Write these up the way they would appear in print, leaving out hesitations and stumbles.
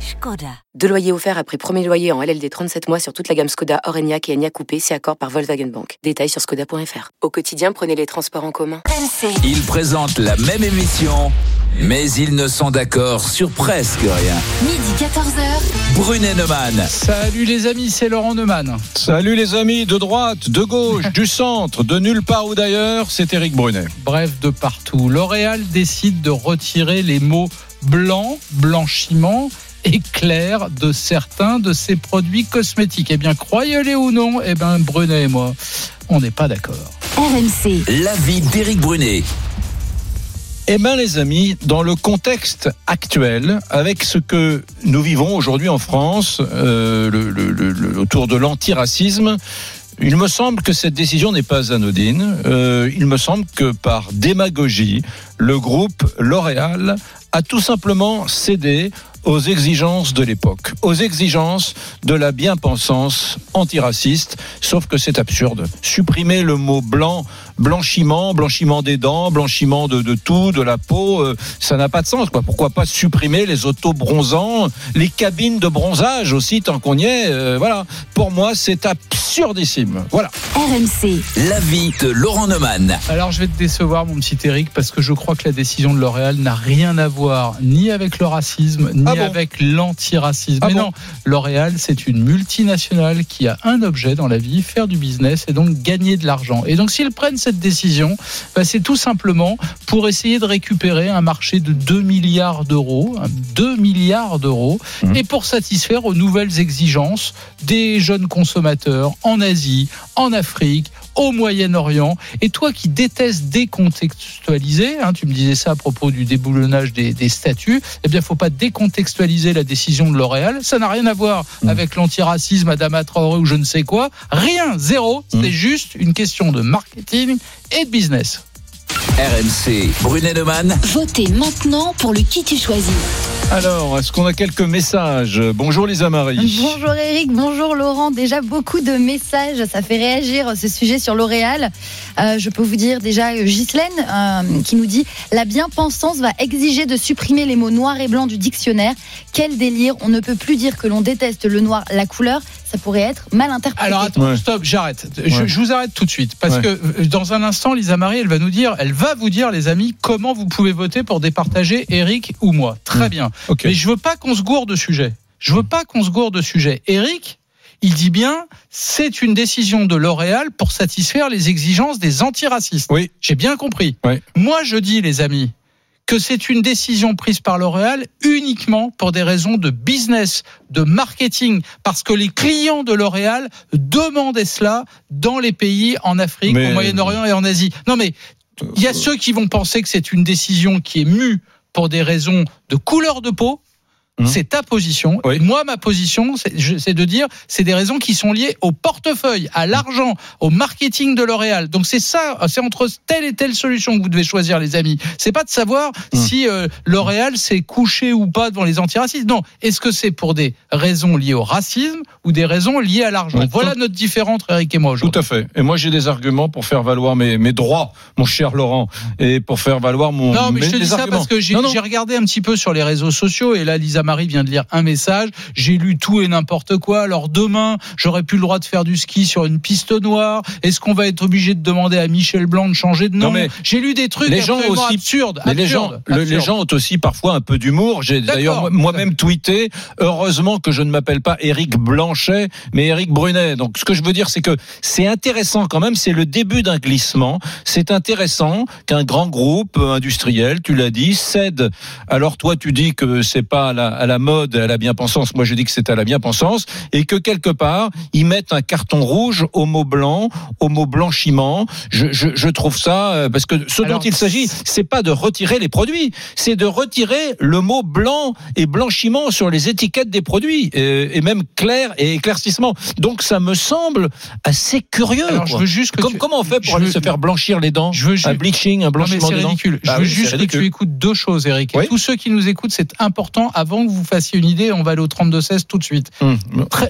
Skoda. 2 loyers offerts après premier loyer en LLD 37 mois sur toute la gamme Skoda, hors Enyaq et Enyaq Coupé, c'est accord par Volkswagen Bank. Détails sur skoda.fr. Au quotidien, prenez les transports en commun. Ils présentent la même émission, mais ils ne sont d'accord sur presque rien. Midi 14h. Brunet Neumann. Salut les amis, c'est Laurent Neumann. Salut les amis, de droite, de gauche, du centre, de nulle part ou d'ailleurs, c'est Éric Brunet. Bref, de partout. L'Oréal décide de retirer les mots blanc, blanchiment et clair de certains de ses produits cosmétiques. Eh bien, croyez-les ou non, eh bien, Brunet et moi, on n'est pas d'accord. RMC, l'avis d'Éric Brunet. Eh bien les amis, dans le contexte actuel, avec ce que nous vivons aujourd'hui en France, autour de l'antiracisme, il me semble que cette décision n'est pas anodine. Il me semble que par démagogie, le groupe L'Oréal a tout simplement cédé aux exigences de l'époque, aux exigences de la bien-pensance antiraciste, sauf que c'est absurde. Supprimer le mot blanc, blanchiment, blanchiment des dents, blanchiment de tout, de la peau, ça n'a pas de sens, quoi. Pourquoi pas supprimer les auto-bronzants, les cabines de bronzage aussi, tant qu'on y est, voilà. Pour moi, c'est absurdissime. Voilà. RMC, l'avis de Laurent Neumann. Alors, je vais te décevoir, mon petit Eric, parce que je crois que la décision de L'Oréal n'a rien à voir ni avec le racisme, ni avec l'antiracisme. Mais non, L'Oréal, c'est une multinationale qui a un objet dans la vie, faire du business et donc gagner de l'argent. Et donc, s'ils prennent cette décision, bah, c'est tout simplement pour essayer de récupérer un marché de 2 milliards d'euros. 2 milliards d'euros. Et pour satisfaire aux nouvelles exigences des jeunes consommateurs en Asie, en Afrique, au Moyen-Orient. Et toi qui détestes décontextualiser, hein, tu me disais ça à propos du déboulonnage des statuts, eh bien, faut pas décontextualiser la décision de L'Oréal. Ça n'a rien à voir avec l'antiracisme, Adama Traoré ou je ne sais quoi. Rien, zéro. C'est juste une question de marketing et de business. RMC, Brunet Neumann. Votez maintenant pour le qui tu choisis. Alors, est-ce qu'on a quelques messages ? Bonjour Lisa Marie. Bonjour Eric, bonjour Laurent. Déjà beaucoup de messages, ça fait réagir ce sujet sur L'Oréal. Je peux vous dire déjà Ghislaine qui nous dit « La bien-pensance va exiger de supprimer les mots noir et blanc du dictionnaire. Quel délire, on ne peut plus dire que l'on déteste le noir, la couleur. » Ça pourrait être mal interprété. Alors attends, stop, j'arrête. Je vous arrête tout de suite. Parce que dans un instant, Lisa Marie, elle va vous dire, les amis, comment vous pouvez voter pour départager Eric ou moi. Très bien. Okay. Mais je veux pas qu'on se gourde de sujet. Eric, il dit bien, c'est une décision de L'Oréal pour satisfaire les exigences des antiracistes. Oui. J'ai bien compris. Oui. Moi, je dis, les amis, que c'est une décision prise par L'Oréal uniquement pour des raisons de business, de marketing, parce que les clients de L'Oréal demandaient cela dans les pays en Afrique, au Moyen-Orient et en Asie. Non mais, il y a ceux qui vont penser que c'est une décision qui est mue pour des raisons de couleur de peau. C'est ta position. Oui. Moi, ma position, c'est de dire, c'est des raisons qui sont liées au portefeuille, à l'argent, au marketing de L'Oréal. Donc c'est ça, c'est entre telle et telle solution que vous devez choisir, les amis. C'est pas de savoir si L'Oréal s'est couché ou pas devant les antiracistes. Non, est-ce que c'est pour des raisons liées au racisme ou des raisons liées à l'argent ? Voilà notre différence entre Eric et moi aujourd'hui. Tout à fait. Et moi, j'ai des arguments pour faire valoir mes droits, mon cher Laurent, et pour faire valoir mon... Non, mais je te dis ça parce que j'ai regardé un petit peu sur les réseaux sociaux, et là, Lisa Marie vient de lire un message, j'ai lu tout et n'importe quoi, alors demain j'aurais plus le droit de faire du ski sur une piste noire, est-ce qu'on va être obligé de demander à Michel Blanc de changer de nom ? J'ai lu des trucs absolument absurdes. Les gens ont aussi parfois un peu d'humour, j'ai d'ailleurs moi-même tweeté, heureusement que je ne m'appelle pas Éric Blanchet, mais Éric Brunet. Donc ce que je veux dire, c'est que c'est intéressant quand même, c'est le début d'un glissement, c'est intéressant qu'un grand groupe industriel, tu l'as dit, cède. Alors toi tu dis que c'est pas la à la mode, à la bien-pensance, moi je dis que c'est à la bien-pensance, et que quelque part, ils mettent un carton rouge au mot blanc, au mot blanchiment. Je trouve ça, parce que ce dont il s'agit, c'est pas de retirer les produits, c'est de retirer le mot blanc et blanchiment sur les étiquettes des produits, et même clair et éclaircissement. Donc ça me semble assez curieux. Alors, je veux juste que comment on fait pour aller se faire blanchir les dents? Un bleaching, un blanchiment des dents? C'est ridicule. Je veux juste que tu écoutes deux choses, Eric. Oui. Tous ceux qui nous écoutent, c'est important. Avant que vous fassiez une idée, on va aller au 32-16 tout de suite.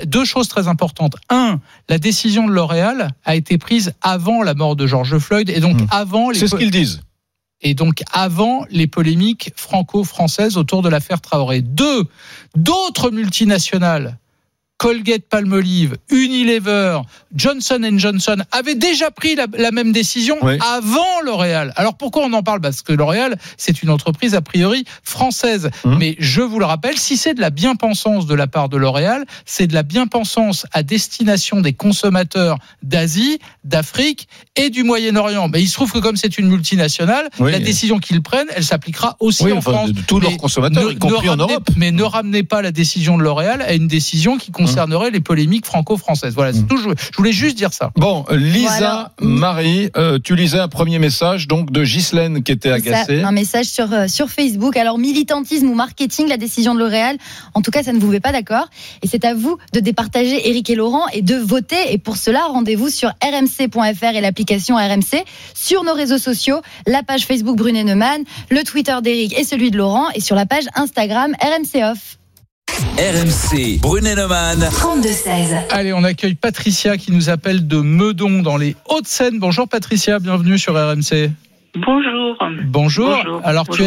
Deux choses très importantes. Un, la décision de L'Oréal a été prise avant la mort de George Floyd et donc avant les... C'est ce qu'ils disent. Et donc avant les polémiques franco-françaises autour de l'affaire Traoré. Deux, d'autres multinationales, Colgate-Palmolive, Unilever, Johnson & Johnson avaient déjà pris la même décision avant L'Oréal. Alors pourquoi on en parle ? Parce que L'Oréal, c'est une entreprise a priori française. Mais je vous le rappelle, si c'est de la bien-pensance de la part de L'Oréal, c'est de la bien-pensance à destination des consommateurs d'Asie, d'Afrique et du Moyen-Orient. Mais il se trouve que comme c'est une multinationale, la décision qu'ils prennent, elle s'appliquera aussi en France. De tous leurs consommateurs, y compris en Europe. Mais ne ramenez pas la décision de L'Oréal à une décision qui concernerait les polémiques franco-françaises. Voilà, c'est tout. Je voulais juste dire ça. Bon, Lisa, voilà. Marie, tu lisais un premier message donc de Ghislaine qui était agacée. Ça, un message sur Facebook. Alors, militantisme ou marketing, la décision de L'Oréal, en tout cas, ça ne vous met pas d'accord. Et c'est à vous de départager Éric et Laurent et de voter. Et pour cela, rendez-vous sur rmc.fr et l'application RMC, sur nos réseaux sociaux, la page Facebook Brunet Neumann, le Twitter d'Éric et celui de Laurent, et sur la page Instagram RMC Off. RMC, Brunet Neumann 32-16. Allez, on accueille Patricia qui nous appelle de Meudon dans les Hauts-de-Seine. Bonjour Patricia, bienvenue sur RMC. Bonjour. Bonjour. Alors bonjour,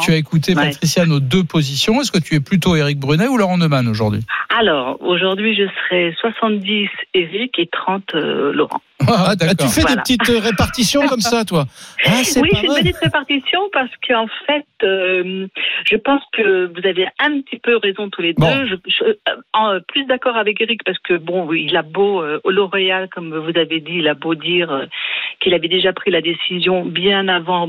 tu as écouté Patricia nos deux positions. Est-ce que tu es plutôt Éric Brunet ou Laurent Neumann aujourd'hui ? Alors, aujourd'hui je serai 70 Éric et 30 Laurent. Ah, d'accord. Tu fais des petites répartitions comme ça, toi. Ah, c'est une petite répartition parce qu'en fait, je pense que vous avez un petit peu raison tous les deux. Je suis plus d'accord avec Eric parce que, il a beau, au L'Oréal, comme vous avez dit, il a beau dire qu'il avait déjà pris la décision bien avant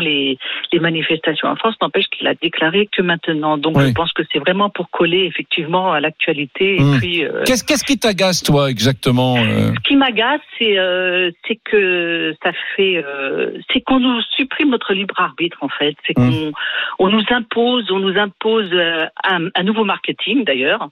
les manifestations en France, n'empêche qu'il a déclaré que maintenant. Donc, je pense que c'est vraiment pour coller effectivement à l'actualité. Et puis, qu'est-ce qui t'agace, toi, exactement Ce qui m'agace, c'est que ça fait, c'est qu'on nous supprime notre libre arbitre en fait, c'est qu'on on nous impose un nouveau marketing d'ailleurs,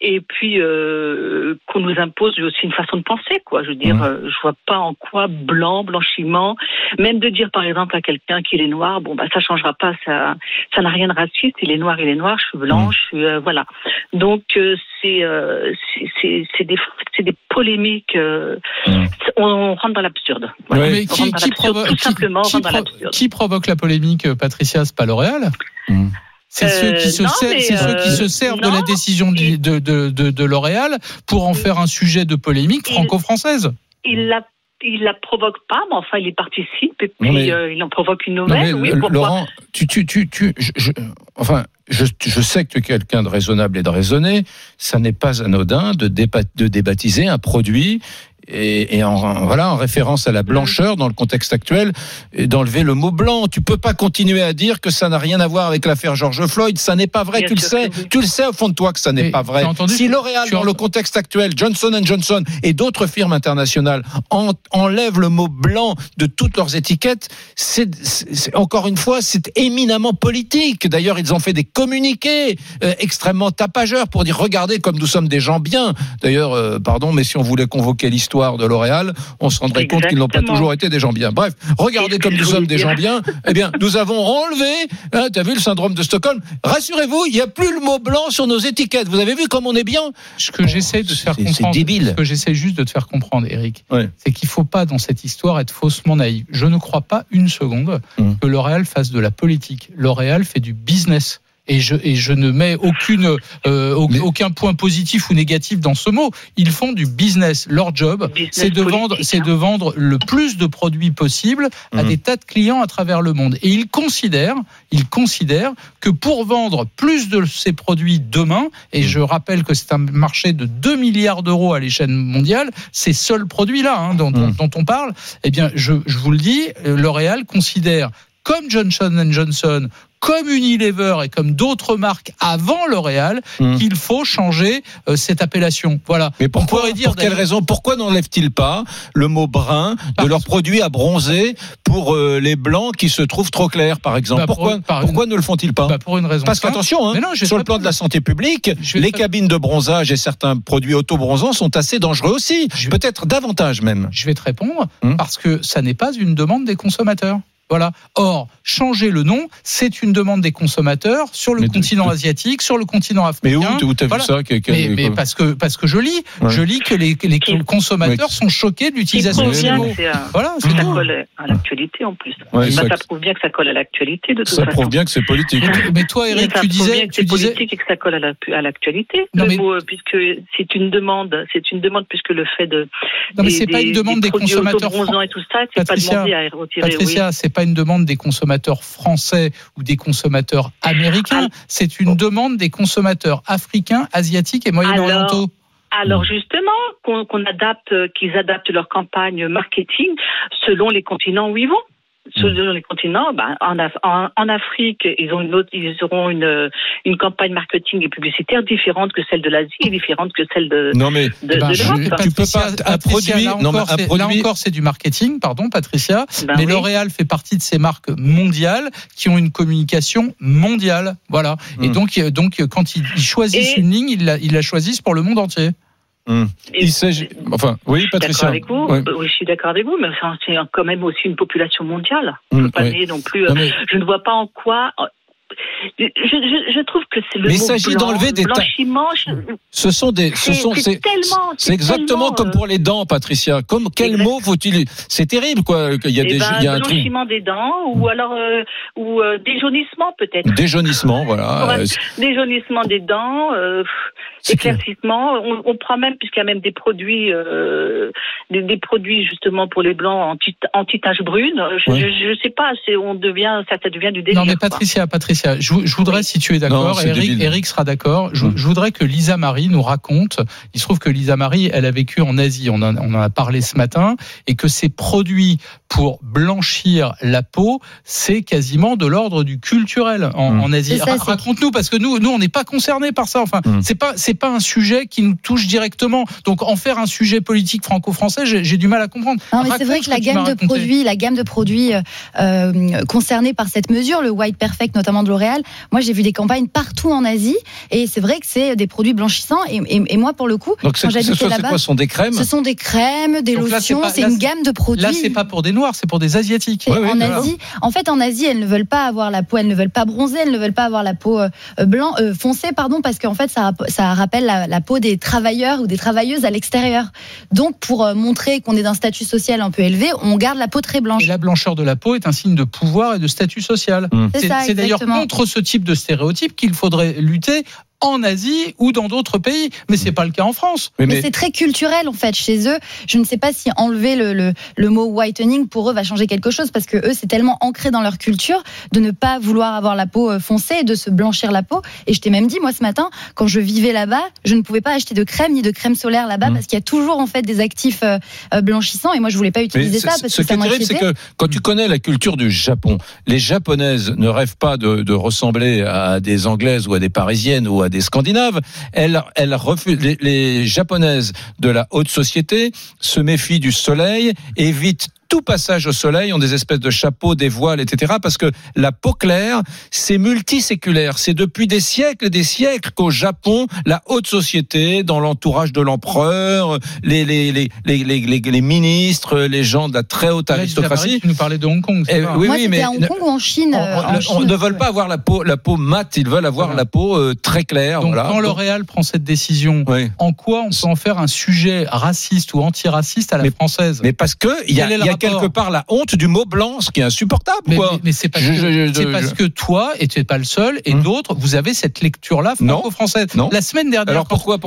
et puis qu'on nous impose aussi une façon de penser quoi. Je veux dire, je vois pas en quoi blanchiment, même de dire par exemple à quelqu'un qu'il est noir, ça changera pas, ça n'a rien de raciste. Il est noir, je suis blanc, je suis voilà. Donc c'est des polémiques. On rentre dans l'absurde. Voilà. Mais qui provoque la polémique, Patricia? C'est pas L'Oréal. C'est ceux qui se servent de la décision de L'Oréal pour en faire un sujet de polémique franco-française. Il la provoque pas, mais enfin il y participe et puis il en provoque une nouvelle. Laurent, je sais que tu es quelqu'un de raisonnable et de raisonné. Ça n'est pas anodin de débaptiser un produit en référence à la blancheur dans le contexte actuel, et d'enlever le mot blanc. Tu peux pas continuer à dire que ça n'a rien à voir avec l'affaire George Floyd. Ça n'est pas vrai. Tu le sais au fond de toi que ça n'est pas vrai. Si L'Oréal, dans le contexte actuel, Johnson & Johnson et d'autres firmes internationales enlèvent le mot blanc de toutes leurs étiquettes, c'est encore une fois, c'est éminemment politique. D'ailleurs, ils ont fait des communiqués extrêmement tapageurs pour dire, regardez comme nous sommes des gens bien. D'ailleurs, mais si on voulait convoquer l'histoire de L'Oréal, on se rendrait compte qu'ils n'ont pas toujours été des gens bien. Bref, regardez comme nous sommes des gens bien. Eh bien, nous avons enlevé, t'as vu le syndrome de Stockholm. Rassurez-vous, il n'y a plus le mot blanc sur nos étiquettes. Vous avez vu comme on est bien. Ce que j'essaie juste de te faire comprendre, Eric, c'est qu'il ne faut pas dans cette histoire être faussement naïf. Je ne crois pas une seconde que L'Oréal fasse de la politique. L'Oréal fait du business. Et je ne mets aucun point positif ou négatif dans ce mot. Ils font du business. Leur job, c'est de vendre le plus de produits possible à des tas de clients à travers le monde. Et ils considèrent que pour vendre plus de ces produits demain, et je rappelle que c'est un marché de 2 milliards d'euros à l'échelle mondiale, ces seuls produits-là dont on parle, eh bien, je vous le dis, L'Oréal considère, comme Johnson & Johnson, comme Unilever et comme d'autres marques avant L'Oréal, qu'il faut changer cette appellation. Voilà. Mais pourquoi, pour quelle raison, pourquoi n'enlèvent-ils pas le mot brun de leurs produits à bronzer pour les blancs qui se trouvent trop clairs, par exemple? Pourquoi ne le font-ils pas? Pour une raison. Parce qu'attention, sur le plan de la santé publique, les cabines de bronzage et certains produits auto-bronzants sont assez dangereux aussi, peut-être davantage même. Je vais te répondre, parce que ça n'est pas une demande des consommateurs. Voilà. Or, changer le nom, c'est une demande des consommateurs sur le continent asiatique, sur le continent africain. Mais où t'as vu ça mais parce que je lis, que les consommateurs sont choqués de l'utilisation de ce mot. Voilà, c'est ça colle à l'actualité en plus. Ouais, ça prouve bien que ça colle à l'actualité de toute façon. Ça prouve bien que c'est politique. Mais toi, Eric, tu disais, c'est politique et que ça colle à l'actualité. Puisque c'est une demande, puisque le fait de. Non mais c'est pas une demande des consommateurs. Et tout ça, c'est pas demandé à retirer. Pas une demande des consommateurs français ou des consommateurs américains, c'est une demande des consommateurs africains, asiatiques et moyen-orientaux. Alors justement, qu'ils adaptent leur campagne marketing selon les continents où ils vont. Selon les continents, en Afrique, ils auront une campagne marketing et publicitaire différente que celle de l'Asie et différente que celle de l'Europe. Tu peux pas là encore, c'est du marketing, pardon, Patricia. Mais L'Oréal fait partie de ces marques mondiales qui ont une communication mondiale, voilà. Et donc, quand ils choisissent une ligne, ils la choisissent pour le monde entier. Oui, Patricia. Je suis d'accord avec vous, mais c'est quand même aussi une population mondiale. Je ne vois pas en quoi. Je trouve que c'est le mot blanchiment. C'est exactement comme pour les dents, Patricia. Quel mot faut-il? C'est terrible, quoi. Il y a un blanchiment des dents, ou alors déjaunissement peut-être. Déjaunissement, voilà. Déjaunissement des dents. Éclaircissement, on prend même, puisqu'il y a même des produits, justement pour les blancs anti-taches brunes. Je sais pas, ça devient du délire. Non mais Patricia, je voudrais, si tu es d'accord, Eric sera d'accord. Je voudrais que Lisa Marie nous raconte. Il se trouve que Lisa Marie, elle a vécu en Asie. On en a parlé ce matin, et que ces produits pour blanchir la peau, c'est quasiment de l'ordre du culturel en Asie. Raconte-nous, parce que nous, on n'est pas concernés par ça. Enfin, c'est pas un sujet qui nous touche directement. Donc, en faire un sujet politique franco-français, j'ai du mal à comprendre. Non, mais c'est vrai que la gamme de produits concernés par cette mesure, le White Perfect notamment de L'Oréal, moi j'ai vu des campagnes partout en Asie, et c'est vrai que c'est des produits blanchissants, et moi pour le coup, donc quand j'habitais là-bas, ce sont des crèmes, des lotions, c'est une gamme de produits. Là, c'est pas pour des Noirs, c'est pour des Asiatiques. En Asie, elles ne veulent pas avoir la peau, elles ne veulent pas bronzer, elles ne veulent pas avoir la peau foncée, parce qu'en fait, ça rappelle la peau des travailleurs ou des travailleuses à l'extérieur. Donc, pour montrer qu'on est d'un statut social un peu élevé, on garde la peau très blanche. Et la blancheur de la peau est un signe de pouvoir et de statut social. C'est d'ailleurs contre ce type de stéréotype qu'il faudrait lutter en Asie ou dans d'autres pays, mais c'est pas le cas en France. Mais c'est très culturel en fait chez eux. Je ne sais pas si enlever le mot whitening pour eux va changer quelque chose, parce que eux, c'est tellement ancré dans leur culture de ne pas vouloir avoir la peau foncée et de se blanchir la peau. Et je t'ai même dit, moi ce matin, quand je vivais là-bas, je ne pouvais pas acheter de crème ni de crème solaire là-bas, parce qu'il y a toujours en fait des actifs blanchissants, et moi je voulais pas utiliser ça parce que ça m'inquiétait. Ce qui est terrible, c'est que quand tu connais la culture du Japon, les Japonaises ne rêvent pas de ressembler à des Anglaises ou à des Parisiennes ou à des Scandinaves. Elles refusent. Les Japonaises de la haute société se méfient du soleil, évitent tout passage au soleil, ont des espèces de chapeaux, des voiles, etc. Parce que la peau claire, c'est multiséculaire. C'est depuis des siècles et des siècles qu'au Japon, la haute société, dans l'entourage de l'empereur, les ministres, les gens de la très haute aristocratie. Tu nous parlais de Hong Kong, c'est pas? Oui, mais à Hong Kong ou en Chine. On ne veulent pas avoir la peau mate, ils veulent avoir la peau très claire. Donc quand L'Oréal prend cette décision, en quoi on peut en faire un sujet raciste ou antiraciste à la française? Mais parce que il y a quelque part la honte du mot blanc, ce qui est insupportable. Mais c'est parce que toi, et tu n'es pas le seul, et d'autres, vous avez cette lecture-là franco-française. Non. La semaine dernière. Alors pourquoi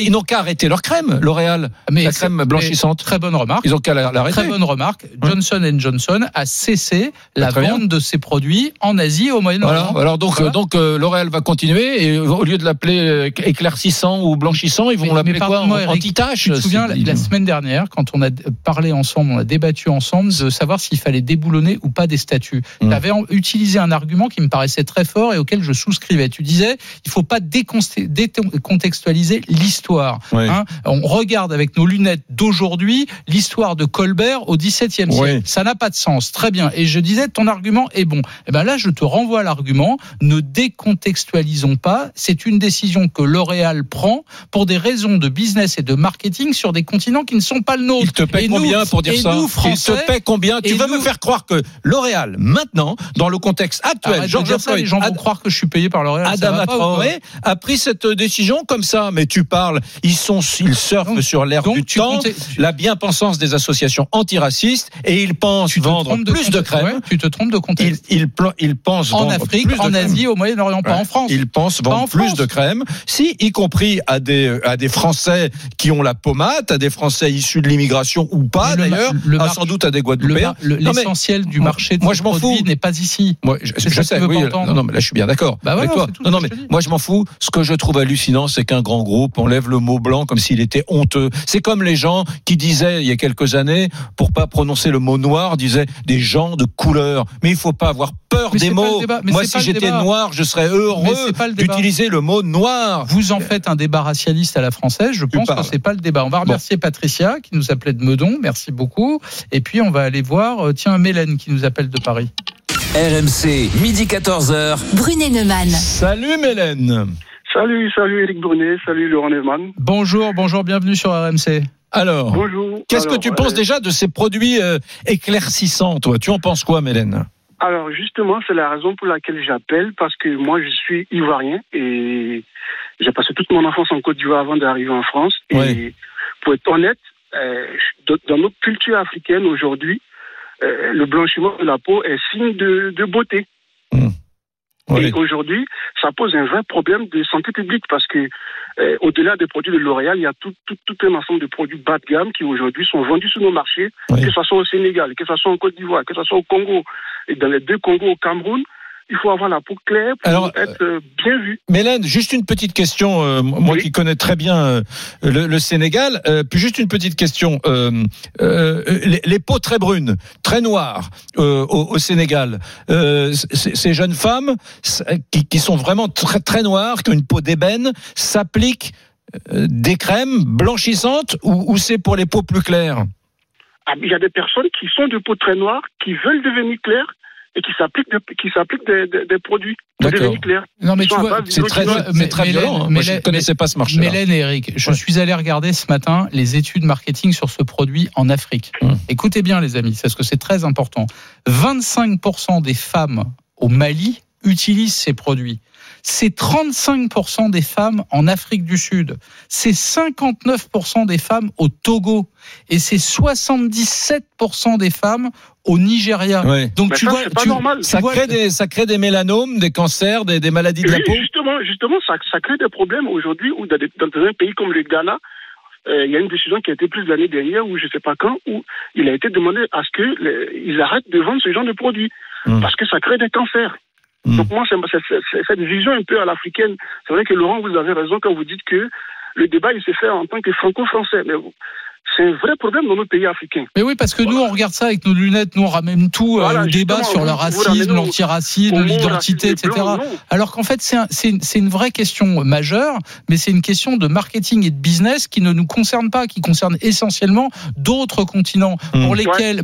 ils n'ont qu'à arrêter leur crème, L'Oréal, la crème blanchissante. Très bonne remarque. Ils n'ont qu'à l'arrêter. Très bonne remarque. Johnson & Johnson a cessé la vente de ses produits en Asie et au Moyen-Orient. Voilà. Alors donc, L'Oréal va continuer, et au lieu de l'appeler éclaircissant ou blanchissant, ils vont l'appeler quoi, anti-tache? Je me souviens, la semaine dernière, quand on a parlé ensemble, débattu ensemble de savoir s'il fallait déboulonner ou pas des statuts. Tu avais utilisé un argument qui me paraissait très fort et auquel je souscrivais. Tu disais, il ne faut pas décontextualiser l'histoire. Oui. Hein, on regarde avec nos lunettes d'aujourd'hui l'histoire de Colbert au XVIIe siècle. Ça n'a pas de sens. Très bien. Et je disais, ton argument est bon. Et ben là, je te renvoie à l'argument. Ne décontextualisons pas. C'est une décision que L'Oréal prend pour des raisons de business et de marketing sur des continents qui ne sont pas le nôtre. Il te paie combien pour dire ça ? Il te paie combien ? Tu veux me faire croire que L'Oréal, maintenant, dans le contexte actuel, George Floyd, les gens vont croire que je suis payé par L'Oréal. Adama Traoré a pris cette décision comme ça. Mais tu parles, ils surfent sur l'air du temps, la bien-pensance des associations antiracistes, et ils pensent vendre plus de crème. Tu te trompes de contexte. Ils pensent vendre plus de crème. En Afrique, en Asie, au Moyen-Orient, pas en France. Ils pensent vendre plus de crème. Si, y compris à des Français qui ont la pommade, à des Français issus de l'immigration ou pas d'ailleurs, sans doute à des Guadeloupéens. L'essentiel du marché de ce produit n'est pas ici. Moi, je sais, oui, non, mais là je suis bien d'accord avec toi. Moi je m'en fous. Ce que je trouve hallucinant, c'est qu'un grand groupe enlève le mot blanc comme s'il était honteux. C'est comme les gens qui disaient il y a quelques années, pour pas prononcer le mot noir, disaient des gens de couleur. Mais il faut pas avoir peur des mots. Moi, si j'étais noir, je serais heureux d'utiliser le mot noir. Vous en faites un débat racialiste à la française, je pense que c'est pas le débat. On va remercier Patricia qui nous appelait de Meudon, merci beaucoup. Et puis on va aller voir, Mélène qui nous appelle de Paris. RMC, midi 14h. Brunet Neumann. Salut Mélène. Salut Éric Brunet, salut Laurent Neumann. Bonjour, bienvenue sur RMC. Alors, bonjour. Qu'est-ce que tu penses déjà de ces produits éclaircissants, toi ? Tu en penses quoi, Mélène ? Alors justement, c'est la raison pour laquelle j'appelle, parce que moi je suis ivoirien et j'ai passé toute mon enfance en Côte d'Ivoire avant d'arriver en France. Et pour être honnête, dans notre culture africaine aujourd'hui, le blanchiment de la peau est signe de beauté. Et aujourd'hui, ça pose un vrai problème de santé publique, parce que au-delà des produits de L'Oréal, il y a tout un ensemble de produits bas de gamme qui aujourd'hui sont vendus sur nos marchés, que ce soit au Sénégal, que ce soit en Côte d'Ivoire, que ce soit au Congo, et dans les deux Congos, au Cameroun. Il faut avoir la peau claire pour être bien vu. Mélène, juste une petite question. Moi qui connais très bien le Sénégal, puis juste une petite question. Les peaux très brunes, très noires au Sénégal, ces jeunes femmes qui sont vraiment très, très noires, qui ont une peau d'ébène, s'appliquent des crèmes blanchissantes ou c'est pour les peaux plus claires ? Il y a des personnes qui sont de peau très noire, qui veulent devenir claires, et qui s'appliquent des produits pour devenir clairs. Non, mais tu vois, c'est très violent. Moi, je ne connaissais pas ce marché. Mélène et Eric, je suis allé regarder ce matin les études marketing sur ce produit en Afrique. Écoutez bien, les amis, parce que c'est très important. 25% des femmes au Mali utilisent ces produits. C'est 35% des femmes en Afrique du Sud. C'est 59% des femmes au Togo. Et c'est 77% des femmes au Nigeria. Oui. Donc mais ça crée des mélanomes, des cancers, des maladies de la peau. Justement, ça crée des problèmes aujourd'hui où dans un pays comme le Ghana, il y a une décision qui a été prise l'année dernière, ou je ne sais pas quand, où il a été demandé à ce qu'ils arrêtent de vendre ce genre de produits. Parce que ça crée des cancers. Donc moi, c'est cette vision un peu à l'africaine. C'est vrai que Laurent, vous avez raison quand vous dites que le débat, il se fait en tant que franco-français. Mais c'est un vrai problème dans nos pays africains. Mais oui, parce que nous, on regarde ça avec nos lunettes, nous on ramène tout au débat sur le racisme, l'antiracisme, l'identité, etc. Alors qu'en fait, c'est une vraie question majeure, mais c'est une question de marketing et de business qui ne nous concerne pas, qui concerne essentiellement d'autres continents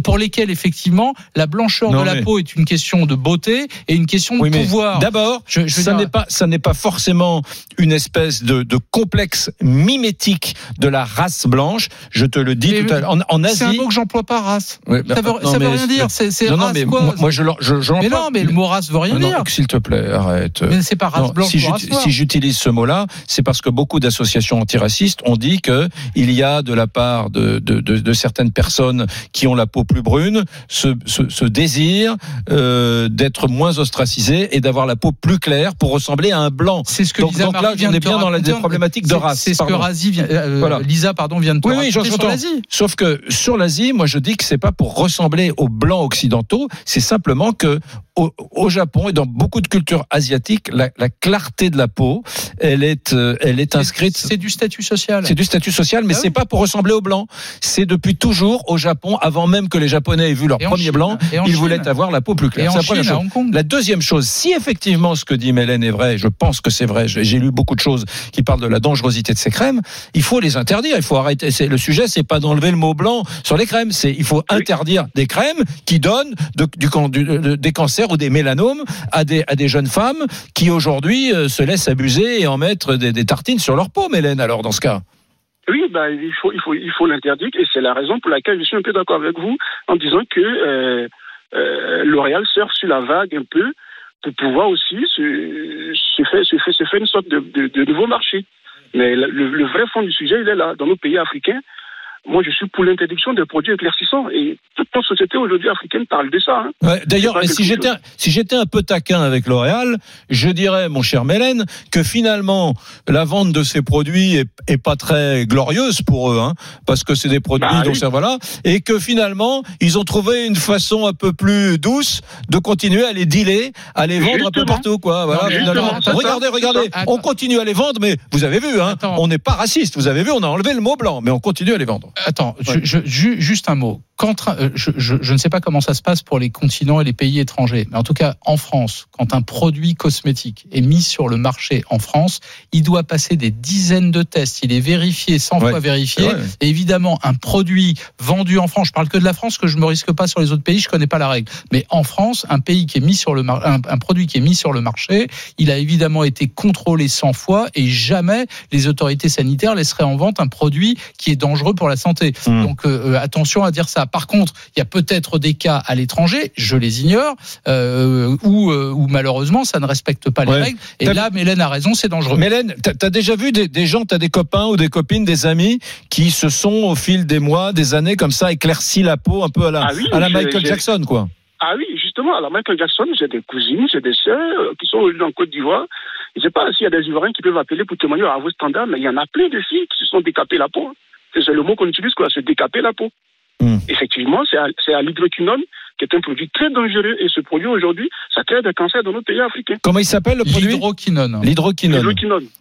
pour lesquels effectivement la blancheur de la peau est une question de beauté et une question de pouvoir. D'abord, ça n'est pas forcément une espèce de complexe mimétique de la race blanche. Je te le dis tout à l'heure. En Asie, c'est un mot que j'emploie pas, race. Oui, bah, ça veut rien dire. Mais le mot race veut rien dire. Non, s'il te plaît, arrête. Mais c'est pas race blanche. Si j'utilise ce mot-là, c'est parce que beaucoup d'associations antiracistes ont dit que il y a de la part de certaines personnes qui ont la peau plus brune ce désir d'être moins ostracisé et d'avoir la peau plus claire pour ressembler à un blanc. C'est ce que Lisa vient de te raconter. Donc là, on est bien dans des problématiques de race. C'est ce que Lisa vient de te raconter. sur l'Asie. Sauf que sur l'Asie, moi je dis que c'est pas pour ressembler aux blancs occidentaux, c'est simplement que au Japon et dans beaucoup de cultures asiatiques, la clarté de la peau, elle est inscrite. C'est du statut social. C'est du statut social, mais c'est pas pour ressembler aux blancs. C'est depuis toujours au Japon, avant même que les Japonais aient vu leur premier blanc, ils voulaient avoir la peau plus claire. C'est la première chose. La deuxième chose, si effectivement ce que dit Mélène est vrai, je pense que c'est vrai, j'ai lu beaucoup de choses qui parlent de la dangerosité de ces crèmes, il faut les interdire, il faut arrêter. Le sujet, c'est pas d'enlever le mot blanc sur les crèmes, il faut interdire des crèmes qui donnent des cancers ou des mélanomes à des jeunes femmes qui aujourd'hui se laissent abuser et en mettre des tartines sur leur peau, Mélène, alors dans ce cas. Oui, bah, il faut l'interdire, et c'est la raison pour laquelle je suis un peu d'accord avec vous en disant que L'Oréal surfe sur la vague un peu pour pouvoir aussi se faire une sorte de nouveau marché. Mais le vrai fond du sujet, il est là. Dans nos pays africains, moi je suis pour l'interdiction des produits éclaircissants, et toute notre société aujourd'hui africaine parle de ça. Hein. Ouais, d'ailleurs, si j'étais un peu taquin avec L'Oréal, je dirais, mon cher Mélène, que finalement la vente de ces produits est pas très glorieuse pour eux, hein, parce que c'est des produits et que finalement ils ont trouvé une façon un peu plus douce de continuer à les dealer, à les vendre un peu partout, quoi. Voilà, regardez, on continue à les vendre, mais vous avez vu, hein, on n'est pas raciste. Vous avez vu, on a enlevé le mot blanc, mais on continue à les vendre. Attends, juste un mot. Je ne sais pas comment ça se passe pour les continents et les pays étrangers, mais en tout cas, en France, quand un produit cosmétique est mis sur le marché en France, il doit passer des dizaines de tests. Il est vérifié, 100 fois vérifié. Ouais. Et évidemment, un produit vendu en France, je parle que de la France, que je ne me risque pas sur les autres pays, je ne connais pas la règle. Mais en France, un produit qui est mis sur le marché, il a évidemment été contrôlé 100 fois, et jamais les autorités sanitaires laisseraient en vente un produit qui est dangereux pour la santé. Donc attention à dire ça. Par contre, il y a peut-être des cas à l'étranger, je les ignore, où malheureusement ça ne respecte pas les règles. Et là, Mélène a raison, c'est dangereux. Mélène, t'as déjà vu des gens, t'as des copains ou des copines, des amis qui se sont au fil des mois, des années comme ça éclairci la peau un peu à la Michael Jackson, quoi. Ah oui, justement, à la Michael Jackson, j'ai des cousines, j'ai des sœurs qui sont aujourd'hui en Côte d'Ivoire. Je ne sais pas s'il y a des Ivoiriens qui peuvent appeler pour témoigner à vos standards, mais il y en a plein de filles qui se sont décapées la peau. C'est le mot qu'on utilise, quoi, se décaper la peau. Effectivement, c'est à l'hydroquinone, qui est un produit très dangereux, et ce produit aujourd'hui, ça crée des cancers dans nos pays africains. Comment il s'appelle le produit ? L'hydroquinone.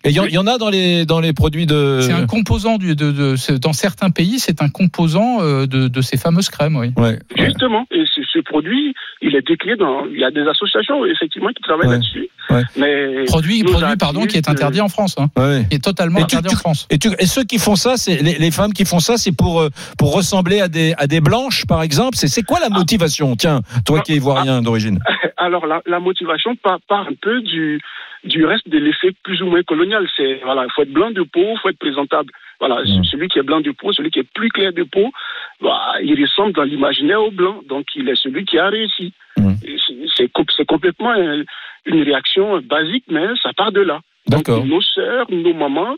Et il y en a dans les produits de... C'est un composant dans certains pays, c'est un composant de ces fameuses crèmes, oui. Ouais. Justement, et ce produit, il est décliné il y a des associations, effectivement, qui travaillent là-dessus. Ouais. Mais produit qui est interdit en France, hein. Ouais. Qui est totalement interdit en France. Et ceux qui font ça, c'est les femmes qui font ça, c'est pour ressembler à des blanches, par exemple. C'est quoi la motivation ? Tiens, toi qui es ivoirien d'origine. Alors la motivation part un peu du reste de l'effet plus ou moins colonial. C'est faut être blanc de peau, faut être présentable. Voilà, celui qui est blanc de peau, celui qui est plus clair de peau, il ressemble dans l'imaginaire au blanc. Donc il est celui qui a réussi. C'est complètement une réaction basique, mais ça part de là. D'accord. Donc nos sœurs, nos mamans.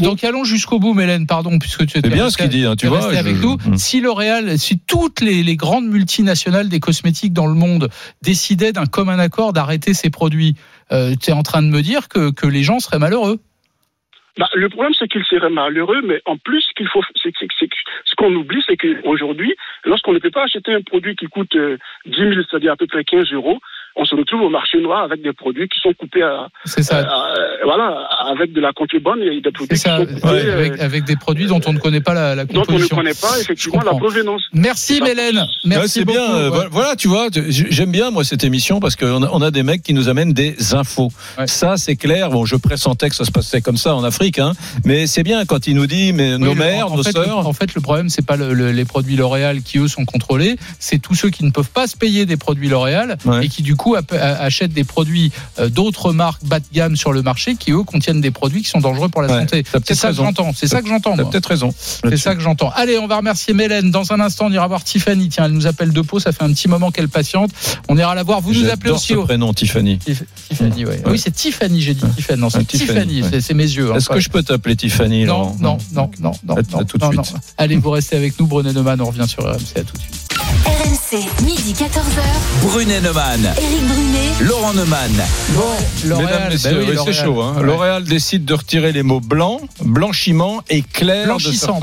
Donc allons jusqu'au bout, Mélène, pardon, puisque tu es bien ce qu'il dit, hein, tu vois, avec nous. Si L'Oréal, si toutes les grandes multinationales des cosmétiques dans le monde décidaient d'un commun accord d'arrêter ces produits, tu es en train de me dire que les gens seraient malheureux. Le problème, c'est qu'ils seraient malheureux, mais en plus, ce qu'on oublie, c'est qu'aujourd'hui, lorsqu'on ne peut pas acheter un produit qui coûte 10 000, c'est-à-dire à peu près 15 €, on se retrouve au marché noir avec des produits qui sont coupés avec de la contrebande et des produits avec des produits dont on ne connaît pas la composition. Dont on ne connaît pas effectivement la provenance. Merci Mélène. Merci beaucoup. Bien. Ouais. Voilà, tu vois, j'aime bien moi cette émission parce qu'on a des mecs qui nous amènent des infos. Ouais. Ça c'est clair. Bon, je pressentais que ça se passait comme ça en Afrique, hein. Mais c'est bien quand il nous dit nos mères, nos sœurs. En fait, le problème c'est pas les produits L'Oréal qui eux sont contrôlés, c'est tous ceux qui ne peuvent pas se payer des produits L'Oréal et qui du coup achètent des produits d'autres marques bas de gamme sur le marché qui eux contiennent des produits qui sont dangereux pour la santé. C'est ça que j'entends. T'as peut-être raison. C'est ça que j'entends. Allez, on va remercier Mélène. Dans un instant, on ira voir Tiffany. Tiens, elle nous appelle de Pau. Ça fait un petit moment qu'elle patiente. On ira la voir. Vous nous appelez aussi. J'adore ce prénom, Tiffany. Tiffany, oui. Oui, c'est Tiffany. J'ai dit Tiffany. Non, c'est Tiffany. C'est mes yeux. Est-ce que je peux t'appeler Tiffany ? Non. Allez, vous restez avec nous, Brunet Neumann. On revient sur RMC. À tout de suite. C'est midi 14h. Brunet Neumann. Éric Brunet. Laurent Neumann. Bon, L'Oréal, mesdames, messieurs, ben oui, L'Oréal, c'est chaud. Hein. Ouais. L'Oréal décide de retirer les mots blanc, blanchiment et clair. Blanchissant.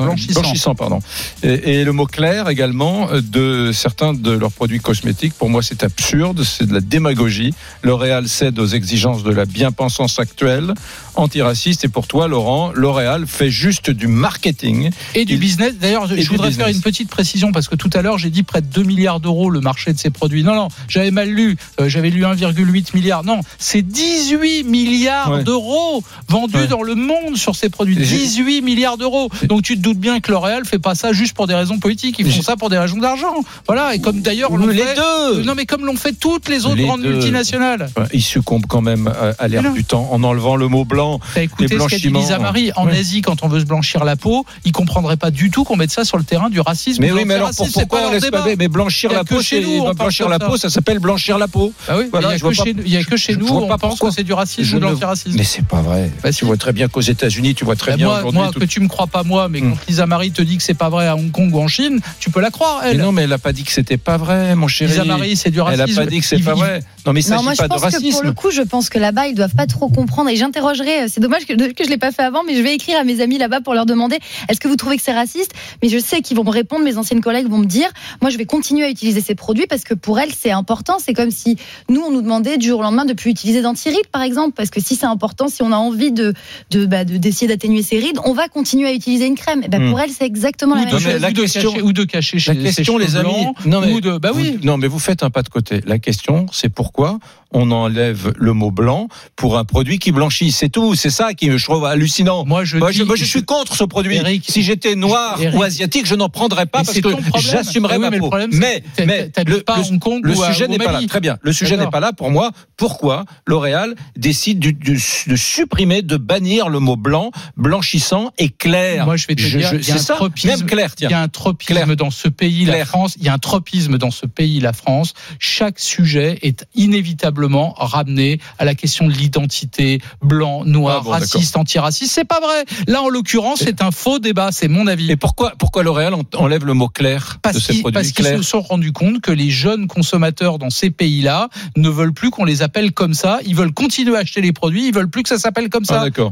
Et le mot clair également de certains de leurs produits cosmétiques. Pour moi, c'est absurde, c'est de la démagogie. L'Oréal cède aux exigences de la bien-pensance actuelle, antiraciste. Et pour toi, Laurent, L'Oréal fait juste du marketing. Et du business. D'ailleurs, je voudrais faire une petite précision parce que tout à l'heure, j'ai dit près de 2 milliards d'euros le marché de ces produits. Non, j'avais mal lu. J'avais lu 1,8 milliard. Non, c'est 18 milliards d'euros vendus dans le monde sur ces produits. 18 milliards d'euros. Donc tu te doutes bien que L'Oréal fait pas ça juste pour des raisons politiques. Ils font ça pour des raisons d'argent. Voilà. Et comme d'ailleurs on les fait, deux. Non, mais comme l'ont fait toutes les autres grandes multinationales. Ils succombent quand même à l'ère du temps en enlevant le mot blanc. T'as écouté ce qu'a dit Lisa Marie en Asie quand on veut se blanchir la peau, ils comprendraient pas du tout qu'on mette ça sur le terrain du racisme. Mais oui, mais alors pourquoi on laisse pas mais blanchir la peau chez nous, blanchir la peau, ça s'appelle blanchir la peau. Ah oui, voilà, il y a que chez nous on pense que c'est du racisme ou de l'antiracisme. Mais c'est pas vrai. Tu vois très bien qu'aux États-Unis, tu vois très bien aujourd'hui. Moi, que tu me crois pas moi, mais quand Lisa Marie te dit que c'est pas vrai à Hong Kong ou en Chine, tu peux la croire elle. Mais non, mais elle a pas dit que c'était pas vrai, mon chéri. Lisa Marie, c'est du racisme. Elle a pas dit que c'est pas vrai. Non, mais ça c'est pas de racisme. Pour le coup, je pense que là-bas, ils doivent pas trop comprendre et j'interrogerai, c'est dommage que je l'ai pas fait avant, mais je vais écrire à mes amis là-bas pour leur demander est-ce que vous trouvez que c'est raciste ? Mais je sais qu'ils vont me répondre, mes anciennes collègues vont me dire moi je vais continuer à utiliser ces produits parce que pour elles c'est important, c'est comme si nous on nous demandait du jour au lendemain de plus utiliser d'anti-rides par exemple, parce que si c'est important, si on a envie de d'essayer d'atténuer ces rides, on va continuer à utiliser une crème. Et pour elles c'est exactement la même chose. La question ou de cacher chez les cheveux blancs, non mais vous faites un pas de côté. La question c'est pourquoi on enlève le mot blanc pour un produit qui blanchit, c'est tout, c'est ça qui je trouve hallucinant. Moi, je suis contre ce produit. Eric, si j'étais noir ou asiatique, je n'en prendrais pas parce que j'assumerais ma peau. Mais le sujet n'est pas là. Très bien, le sujet n'est pas là pour moi. Pourquoi L'Oréal décide de supprimer, de bannir le mot blanc, blanchissant et clair? Moi, je vais te dire, il y a un tropisme. Il y a un tropisme dans ce pays, la France. Chaque sujet est inévitablement ramené à la question de l'identité, blanc, noir, raciste, d'accord. Antiraciste, c'est pas vrai. Là, en l'occurrence, c'est un faux débat, c'est mon avis. Et pourquoi L'Oréal enlève le mot clair de ces produits? Parce qu'ils se sont rendus compte que les jeunes consommateurs dans ces pays-là ne veulent plus qu'on les appelle comme ça, ils veulent continuer à acheter les produits, ils veulent plus que ça s'appelle comme ça. D'accord.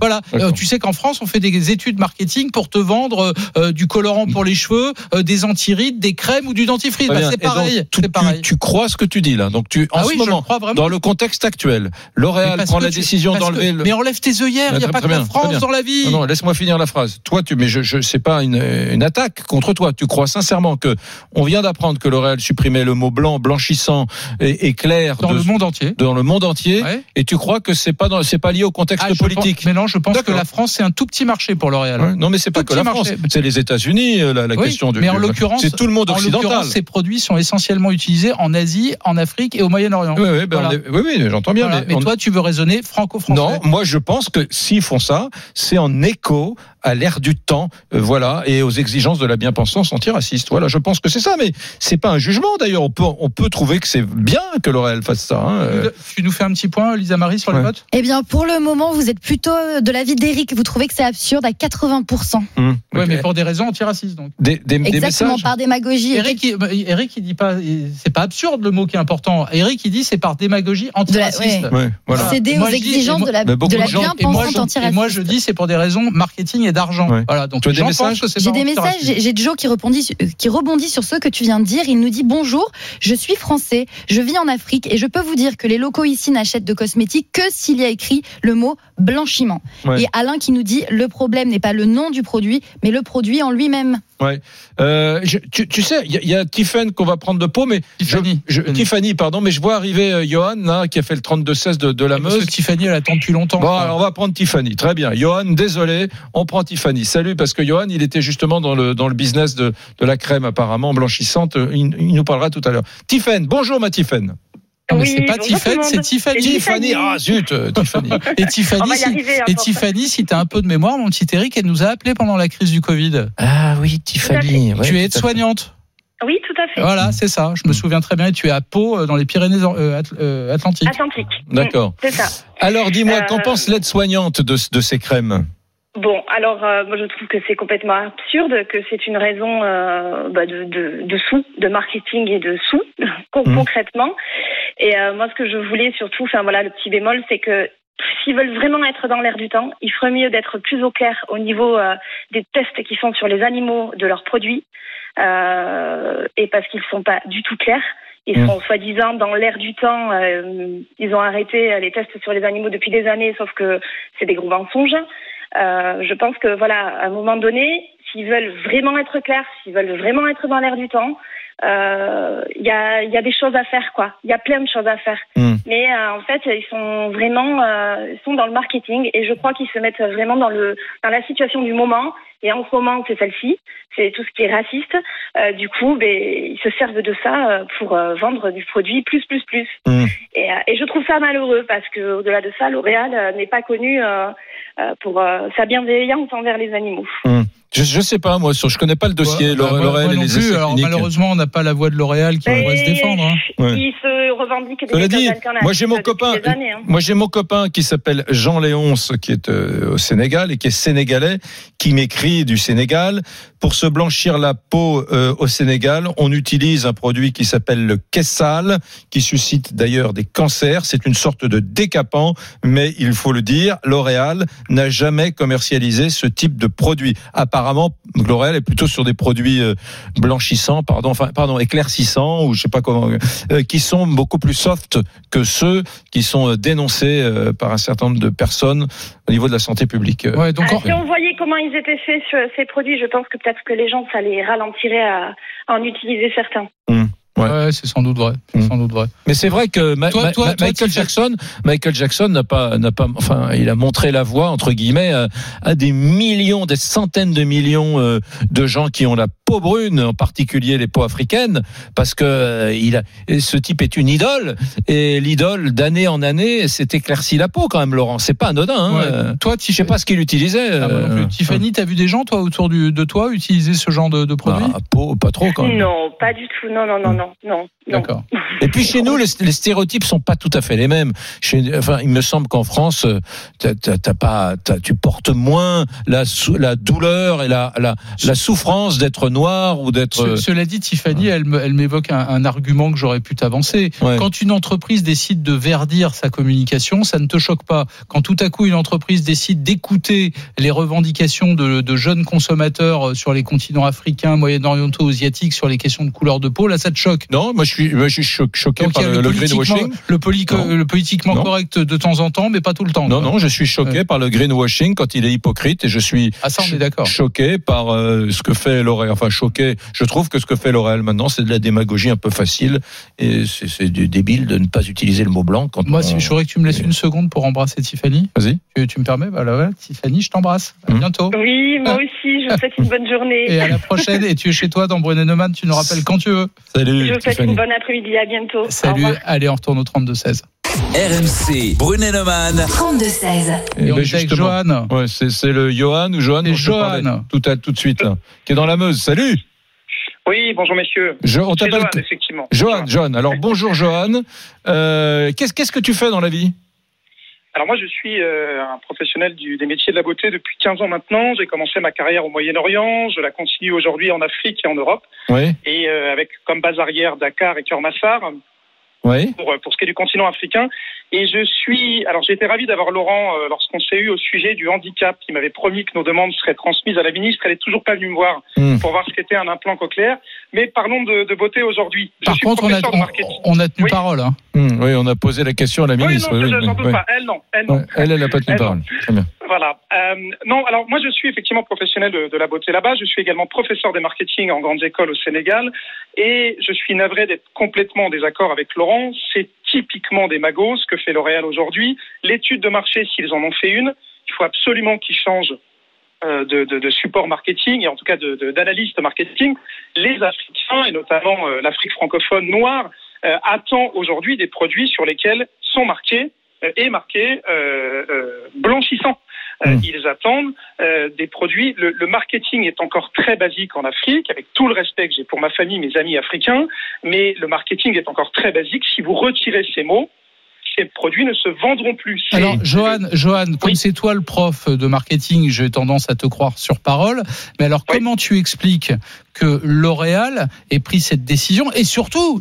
Tu sais qu'en France, on fait des études marketing pour te vendre du colorant pour les cheveux, des antirides, des crèmes ou du dentifrice. C'est pareil. Tu crois ce que tu dis là. Donc dans le contexte actuel, L'Oréal prend la décision d'enlever le... Mais enlève tes œillères, il n'y a pas que la France dans la vie. Non, laisse-moi finir la phrase. Toi, c'est pas une attaque contre toi. Tu crois sincèrement que on vient d'apprendre que L'Oréal supprimait le mot blanc, blanchissant et clair dans le monde entier. Dans le monde entier. Ouais. Et tu crois que c'est pas lié au contexte politique. Mais non, je pense que la France c'est un tout petit marché pour L'Oréal. Ouais. Non, mais c'est pas que la France. C'est les États-Unis la question du. Mais en l'occurrence, c'est tout le monde occidental. Ces produits sont essentiellement utilisés en Asie, en Afrique et au Moyen-Orient. Oui, j'entends bien. Mais toi, tu veux raisonner franco-français. Non, moi, je pense que s'ils font ça, c'est en écho à l'ère du temps, et aux exigences de la bien-pensance antiraciste. Voilà, je pense que c'est ça, mais c'est pas un jugement, d'ailleurs. On peut trouver que c'est bien que L'Oréal fasse ça. Hein. Tu nous fais un petit point, Lisa Marie, sur le vote ? Eh bien, pour le moment, vous êtes plutôt de l'avis d'Éric. Vous trouvez que c'est absurde à 80%. Oui, mais pour des raisons antiracistes, donc. Exactement, des messages. Par démagogie. Éric, il dit pas, c'est pas absurde le mot qui est important. Éric, il dit c'est par démagogie antiraciste. Céder aux exigences de la bien-pensance antiraciste. Et moi, je dis c'est pour des raisons marketing et d'argent. Ouais. Voilà, donc les gens pensent que c'est pas antiraciste. J'ai des messages, j'ai Joe qui rebondit sur ce que tu viens de dire. Il nous dit bonjour, je suis français, je vis en Afrique et je peux vous dire que les locaux ici n'achètent de cosmétiques que s'il y a écrit le mot blanchiment. Ouais. Et Alain qui nous dit le problème n'est pas le nom du produit, mais le produit en lui-même. Ouais. Tu sais, il y a Tiffany qu'on va prendre de peau, mais Tiffany, je vois arriver Johan là, qui a fait le 32-16 de la Meuse. Tiffany, elle attend depuis longtemps. Bon, alors on va prendre Tiffany. Très bien. Johan, désolé, on prend Tiffany. Salut, parce que Johan, il était justement dans le business de la crème apparemment blanchissante. Il nous parlera tout à l'heure. Tiffany, bonjour ma Tiffany. Oui, c'est pas Tiffany, c'est Tiffany. Tiffany, ah zut, Tiffany. Et Tiffany, si t'as un peu de mémoire, mon petit Eric, elle nous a appelé pendant la crise du Covid. Ah oui, Tiffany. Tu es aide-soignante. Oui, tout à fait. Voilà, c'est ça. Je me souviens très bien. Et tu es à Pau, dans les Pyrénées-Atlantiques. D'accord. C'est ça. Alors, dis-moi, qu'en pense l'aide-soignante de ces crèmes ? Bon, alors moi je trouve que c'est complètement absurde, que c'est une raison de sous, de marketing et de sous concrètement. Et moi ce que je voulais surtout, enfin voilà, le petit bémol, c'est que s'ils veulent vraiment être dans l'air du temps, il ferait mieux d'être plus au clair au niveau des tests qu'ils font sur les animaux de leurs produits, et parce qu'ils ne sont pas du tout clairs. Ils sont soi-disant dans l'air du temps. Ils ont arrêté les tests sur les animaux depuis des années, sauf que c'est des gros mensonges. Je pense que voilà, à un moment donné, s'ils veulent vraiment être clairs, s'ils veulent vraiment être dans l'air du temps, il y a des choses à faire, quoi. Il y a plein de choses à faire. Mais en fait, ils sont vraiment ils sont dans le marketing, et je crois qu'ils se mettent vraiment dans la situation du moment. Et en ce moment, c'est celle-ci, c'est tout ce qui est raciste. Du coup, ils se servent de ça pour vendre du produit plus. Et je trouve ça malheureux parce que au-delà de ça, L'Oréal n'est pas connu pour sa bienveillance envers les animaux. Je sais pas, moi, je connais pas le dossier L'Oréal et les essais cliniques. Alors, malheureusement, on n'a pas la voix de L'Oréal qui pourrait se défendre. Ils se revendiquent des méthodes alternatives. Moi, j'ai mon copain. Moi, j'ai mon copain qui s'appelle Jean Léonce, qui est au Sénégal et qui est sénégalais, qui m'écrit du Sénégal. Pour se blanchir la peau au Sénégal, on utilise un produit qui s'appelle le Kessal, qui suscite d'ailleurs des cancers. C'est une sorte de décapant, mais il faut le dire, L'Oréal n'a jamais commercialisé ce type de produit. À part apparemment, L'Oréal est plutôt sur des produits blanchissants, éclaircissants, ou je sais pas comment, qui sont beaucoup plus soft que ceux qui sont dénoncés par un certain nombre de personnes au niveau de la santé publique. Ouais, donc si on voyait comment ils étaient faits sur ces produits, je pense que peut-être que les gens, ça les ralentirait à en utiliser certains. Ouais, c'est sans doute vrai. Mais c'est vrai que Michael Jackson n'a pas, enfin, il a montré la voie entre guillemets à des millions, des centaines de millions de gens qui ont la peau brune, en particulier les peaux africaines, parce que ce type est une idole, et l'idole d'année en année s'est éclaircie la peau quand même, Laurent. C'est pas anodin. Toi, je sais pas ce qu'il utilisait. Tiffany, t'as vu des gens toi autour de toi utiliser ce genre de produit? Pas trop quand même. Non, pas du tout. Non. Non. D'accord. Et puis chez nous, les stéréotypes sont pas tout à fait les mêmes. Il me semble qu'en France, tu portes moins la douleur et la souffrance d'être noir ou d'être. Cela dit, Tiffany, elle m'évoque un argument que j'aurais pu t'avancer. Ouais. Quand une entreprise décide de verdir sa communication, ça ne te choque pas. Quand tout à coup une entreprise décide d'écouter les revendications de jeunes consommateurs sur les continents africains, moyen-orientaux, asiatiques, sur les questions de couleur de peau, là, ça te choque? Non, moi je suis choqué par le greenwashing. Le politiquement correct de temps en temps, mais pas tout le temps. Non, je suis choqué par le greenwashing quand il est hypocrite, et je suis choqué par ce que fait L'Oréal. Enfin, choqué, je trouve que ce que fait L'Oréal maintenant, c'est de la démagogie un peu facile, et c'est débile de ne pas utiliser le mot blanc. Je voudrais que tu me laisses une seconde pour embrasser Tiffany. Vas-y. Tu me permets? Tiffany, je t'embrasse. À bientôt. Oui, moi aussi, je vous souhaite une bonne journée. Et à la prochaine, et tu es chez toi dans Brunet Neumann, tu nous rappelles quand tu veux. Salut. Je vous souhaite une bonne après-midi, à bientôt. Salut, allez, on retourne au 32-16. RMC, Brunet Neumann. 32-16. Et on est avec Johan. Ouais, c'est le Johan ou Johan dont je parlais tout de suite, là, qui est dans la Meuse. Salut. Oui, bonjour messieurs. On t'appelle Johan, effectivement. Johan. Alors bonjour Johan. Qu'est-ce que tu fais dans la vie ? Alors moi, je suis un professionnel des métiers de la beauté depuis 15 ans maintenant. J'ai commencé ma carrière au Moyen-Orient, je la continue aujourd'hui en Afrique et en Europe. Oui. Et avec comme base arrière Dakar et Kermassar. Oui. Pour ce qui est du continent africain. Et j'ai été ravi d'avoir Laurent lorsqu'on s'est eu au sujet du handicap. Il m'avait promis que nos demandes seraient transmises à la ministre. Elle est toujours pas venue me voir pour voir ce qu'était un implant cochléaire. Mais parlons de beauté aujourd'hui. Par contre, on a tenu parole. Hein. Oui, on a posé la question à la ministre. Oui, non, j'en doute pas. Elle, non. Elle n'a pas tenu parole. Très bien. Voilà. Non, alors moi je suis effectivement professionnel de la beauté là-bas. Je suis également professeur des marketing en grandes écoles au Sénégal. Et je suis navré d'être complètement en désaccord avec Laurent. C'est typiquement démago ce que fait L'Oréal aujourd'hui. L'étude de marché, s'ils en ont fait une, il faut absolument qu'ils changent de support marketing, et en tout cas d'analyste marketing. Les Africains, et notamment l'Afrique francophone noire, attend aujourd'hui des produits sur lesquels sont marqués blanchissants. Ils attendent des produits. Le marketing est encore très basique en Afrique, avec tout le respect que j'ai pour ma famille, mes amis africains, mais le marketing est encore très basique. Si vous retirez ces mots, ces produits ne se vendront plus. Alors, Johan, comme oui. c'est toi le prof de marketing, j'ai tendance à te croire sur parole. Mais alors, oui. comment tu expliques que L'Oréal ait pris cette décision et surtout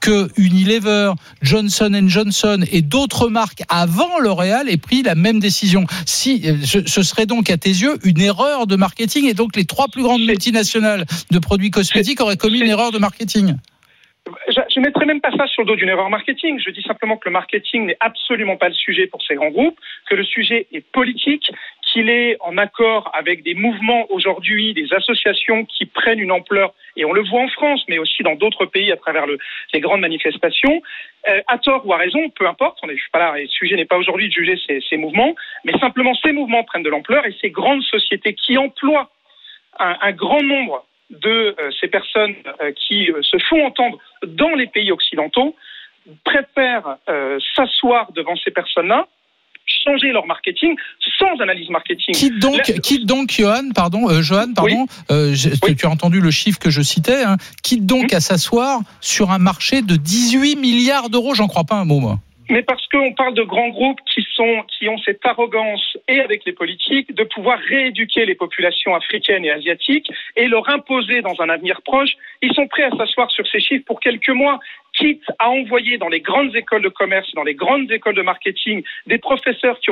que Unilever, Johnson & Johnson et d'autres marques avant L'Oréal aient pris la même décision? Si, ce serait donc à tes yeux une erreur de marketing, et donc les trois plus grandes multinationales de produits cosmétiques auraient commis une erreur de marketing. Je ne mettrai même pas ça sur le dos d'une erreur marketing. Je dis simplement que le marketing n'est absolument pas le sujet pour ces grands groupes, que le sujet est politique, qu'il est en accord avec des mouvements aujourd'hui, des associations qui prennent une ampleur, et on le voit en France, mais aussi dans d'autres pays à travers les grandes manifestations. À tort ou à raison, peu importe, je ne suis pas là, et le sujet n'est pas aujourd'hui de juger ces mouvements, mais simplement ces mouvements prennent de l'ampleur, et ces grandes sociétés qui emploient un grand nombre de ces personnes qui se font entendre dans les pays occidentaux préfèrent s'asseoir devant ces personnes-là, changer leur marketing sans analyse marketing. Quitte donc Johan, pardon. Oui. Oui. Tu as entendu le chiffre que je citais, hein. Quitte donc à s'asseoir sur un marché de 18 milliards d'euros, j'en crois pas un mot, moi. Mais parce qu'on parle de grands groupes qui ont cette arrogance, et avec les politiques, de pouvoir rééduquer les populations africaines et asiatiques et leur imposer dans un avenir proche. Ils sont prêts à s'asseoir sur ces chiffres pour quelques mois, quitte à envoyer dans les grandes écoles de commerce, dans les grandes écoles de marketing, des professeurs qui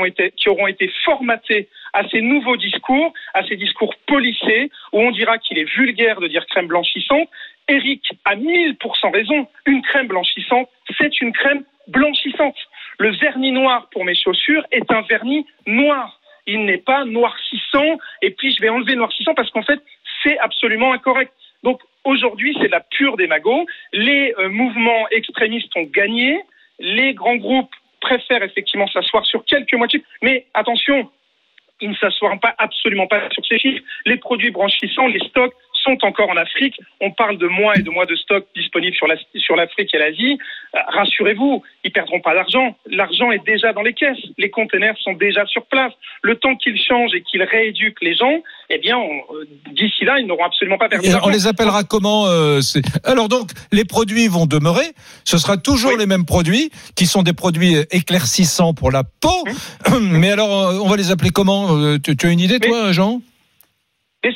auront été formatés à ces nouveaux discours, à ces discours policés, où on dira qu'il est vulgaire de dire crème blanchissante. Eric a 1000% raison, une crème blanchissante, c'est une crème blanchissante. Le vernis noir pour mes chaussures est un vernis noir. Il n'est pas noircissant, et puis je vais enlever noircissant parce qu'en fait, c'est absolument incorrect. Donc aujourd'hui, c'est de la pure démago. Les mouvements extrémistes ont gagné. Les grands groupes préfèrent effectivement s'asseoir sur quelques moitiés. Mais attention, ils ne s'assoient absolument pas sur ces chiffres. Les produits blanchissants, les stocks sont encore en Afrique. On parle de mois et de mois de stock disponibles sur l'Afrique et l'Asie. Rassurez-vous, ils perdront pas d'argent. L'argent est déjà dans les caisses. Les containers sont déjà sur place. Le temps qu'ils changent et qu'ils rééduquent les gens, d'ici là, ils n'auront absolument pas perdu d'argent. On les appellera comment Alors donc, les produits vont demeurer. Ce sera toujours les mêmes produits, qui sont des produits éclaircissants pour la peau. Mais alors, on va les appeler comment? Tu as une idée, toi, Jean? Et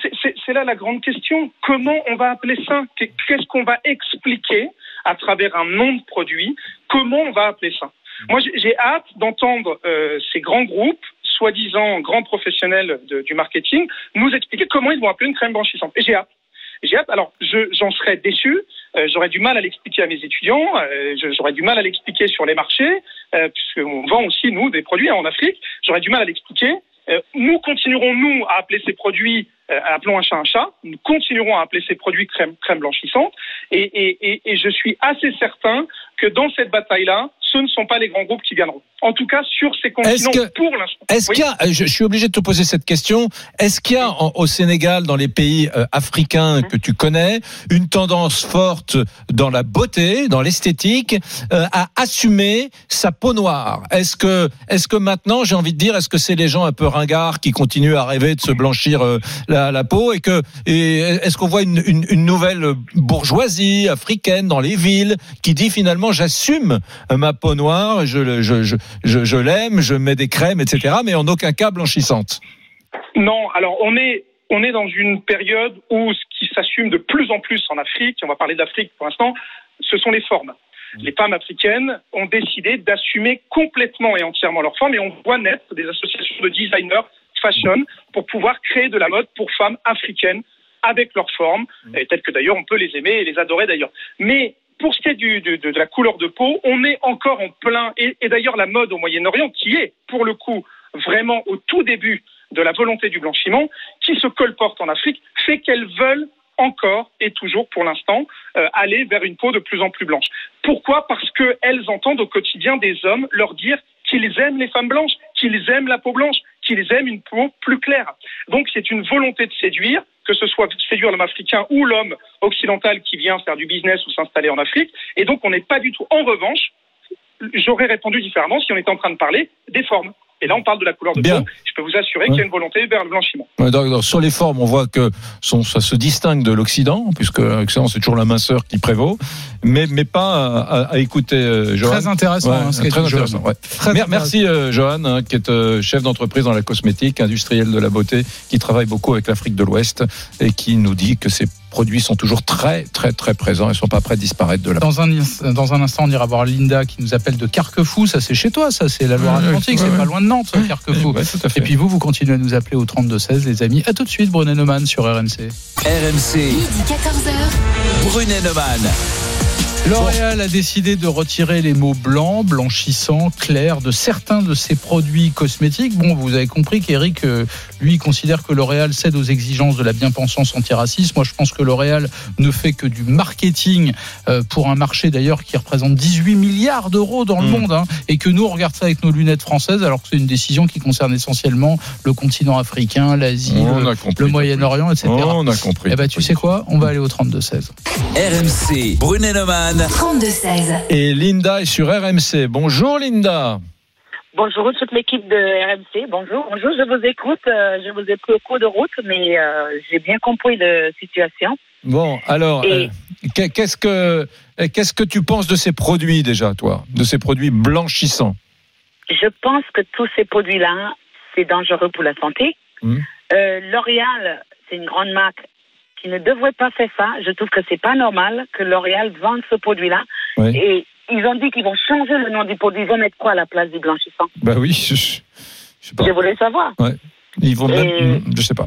c'est là la grande question. Comment on va appeler ça? Qu'est-ce qu'on va expliquer à travers un nom de produit? Comment on va appeler ça? Moi, j'ai hâte d'entendre ces grands groupes, soi-disant grands professionnels du marketing, nous expliquer comment ils vont appeler une crème blanchissante. Et j'ai hâte. Alors, j'en serais déçu. J'aurais du mal à l'expliquer à mes étudiants. J'aurais du mal à l'expliquer sur les marchés, puisqu'on vend aussi, nous, des produits en Afrique. J'aurais du mal à l'expliquer. Nous continuerons, à appeler ces produits, appelons un chat, nous continuerons à appeler ces produits crème blanchissante, et je suis assez certain que dans cette bataille-là, ce ne sont pas les grands groupes qui gagneront. En tout cas, sur ces continents, pour l'instant. Est-ce qu'il y a, je suis obligé de te poser cette question, est-ce qu'il y a au Sénégal, dans les pays africains que tu connais, une tendance forte dans la beauté, dans l'esthétique, à assumer sa peau noire? Est-ce que maintenant, j'ai envie de dire, est-ce que c'est les gens un peu ringards qui continuent à rêver de se blanchir la peau, et est-ce qu'on voit une nouvelle bourgeoisie africaine dans les villes qui dit finalement j'assume ma peau noire, je l'aime, je mets des crèmes, etc., mais en aucun cas blanchissante. Non, alors on est dans une période où ce qui s'assume de plus en plus en Afrique, on va parler d'Afrique pour l'instant, ce sont les formes. Les femmes africaines ont décidé d'assumer complètement et entièrement leurs formes, et on voit naître des associations de designers fashion pour pouvoir créer de la mode pour femmes africaines avec leurs formes, telles que d'ailleurs on peut les aimer et les adorer d'ailleurs. Mais pour ce qui est de la couleur de peau, on est encore en plein, et d'ailleurs la mode au Moyen-Orient, qui est pour le coup vraiment au tout début de la volonté du blanchiment, qui se colporte en Afrique, fait qu'elles veulent encore et toujours pour l'instant aller vers une peau de plus en plus blanche. Pourquoi ? Parce qu'elles entendent au quotidien des hommes leur dire qu'ils aiment les femmes blanches, qu'ils aiment la peau blanche, qu'ils aiment une peau plus claire. Donc c'est une volonté de séduire, que ce soit séduire l'homme africain ou l'homme occidental qui vient faire du business ou s'installer en Afrique. Et donc on n'est pas du tout. En revanche, j'aurais répondu différemment si on était en train de parler des formes. Et là, on parle de la couleur de peau. Je peux vous assurer qu'il y a une volonté vers le blanchiment. Ouais, donc, sur les formes, on voit que ça se distingue de l'Occident, puisque l'Occident, c'est toujours la minceur qui prévaut, mais pas à écouter, Johan. Très intéressant. Ouais, ce très intéressant, ouais. Merci, Johan, qui est chef d'entreprise dans la cosmétique, industriel de la beauté, qui travaille beaucoup avec l'Afrique de l'Ouest et qui nous dit que ces produits sont toujours très, très, très présents et ne sont pas prêts de disparaître de là. Dans un instant, on ira voir Linda qui nous appelle de Carquefou. Ça, c'est chez toi, ça, c'est la Loire-Atlantique. C'est pas loin de Nantes, Carquefou. Ouais, et puis vous continuez à nous appeler au 32-16, les amis. À tout de suite, Brunet Neumann sur RMC. RMC. Midi 14h. Brunet Neumann. L'Oréal a décidé de retirer les mots blanc, blanchissant, clair de certains de ses produits cosmétiques. Bon, vous avez compris qu'Éric, lui, considère que L'Oréal cède aux exigences de la bien-pensance antiraciste. Moi, je pense que L'Oréal ne fait que du marketing pour un marché, d'ailleurs, qui représente 18 milliards d'euros dans le monde. Hein, et que nous, on regarde ça avec nos lunettes françaises, alors que c'est une décision qui concerne essentiellement le continent africain, l'Asie, le Moyen-Orient, etc. On a compris. Eh bien, tu sais quoi ? On va aller au 32-16. RMC, Brunet Neumann. 32-16. Et Linda est sur RMC. Bonjour Linda. Bonjour toute l'équipe de RMC. Bonjour. Je vous écoute. Je vous ai pris au cours de route, mais j'ai bien compris la situation. Bon, alors, qu'est-ce que tu penses de ces produits déjà, toi, de ces produits blanchissants ? Je pense que tous ces produits-là, c'est dangereux pour la santé. L'Oréal, c'est une grande marque. Il ne devrait pas faire ça. Je trouve que c'est pas normal que L'Oréal vende ce produit-là. Oui. Et ils ont dit qu'ils vont changer le nom du produit. Ils vont mettre quoi à la place du blanchissant ? Bah oui, je sais pas. Je voulais savoir. Ouais. Ils vont je sais pas.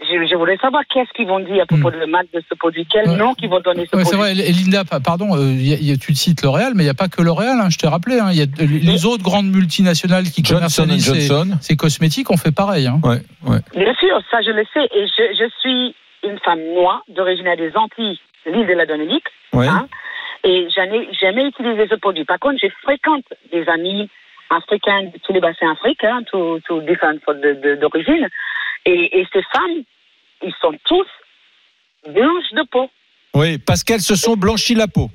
Je voulais savoir qu'est-ce qu'ils vont dire à propos de la marque de ce produit. Quel nom qu'ils vont donner ce produit. C'est vrai. Et Linda, pardon, tu cites L'Oréal, mais il n'y a pas que L'Oréal, je t'ai rappelé. Il y a les autres grandes multinationales qui commercialisent ces cosmétiques, on fait pareil. Ouais. Bien sûr, ça je le sais. Et je suis une femme noire, d'origine des Antilles, l'île de la Dominique. Ouais. Hein, et je n'ai jamais utilisé ce produit. Par contre, je fréquente des amis africains de tous les bassins africains, tous différentes sortes d'origine. Et ces femmes, ils sont tous blanches de peau. Oui, parce qu'elles se sont blanchies la peau.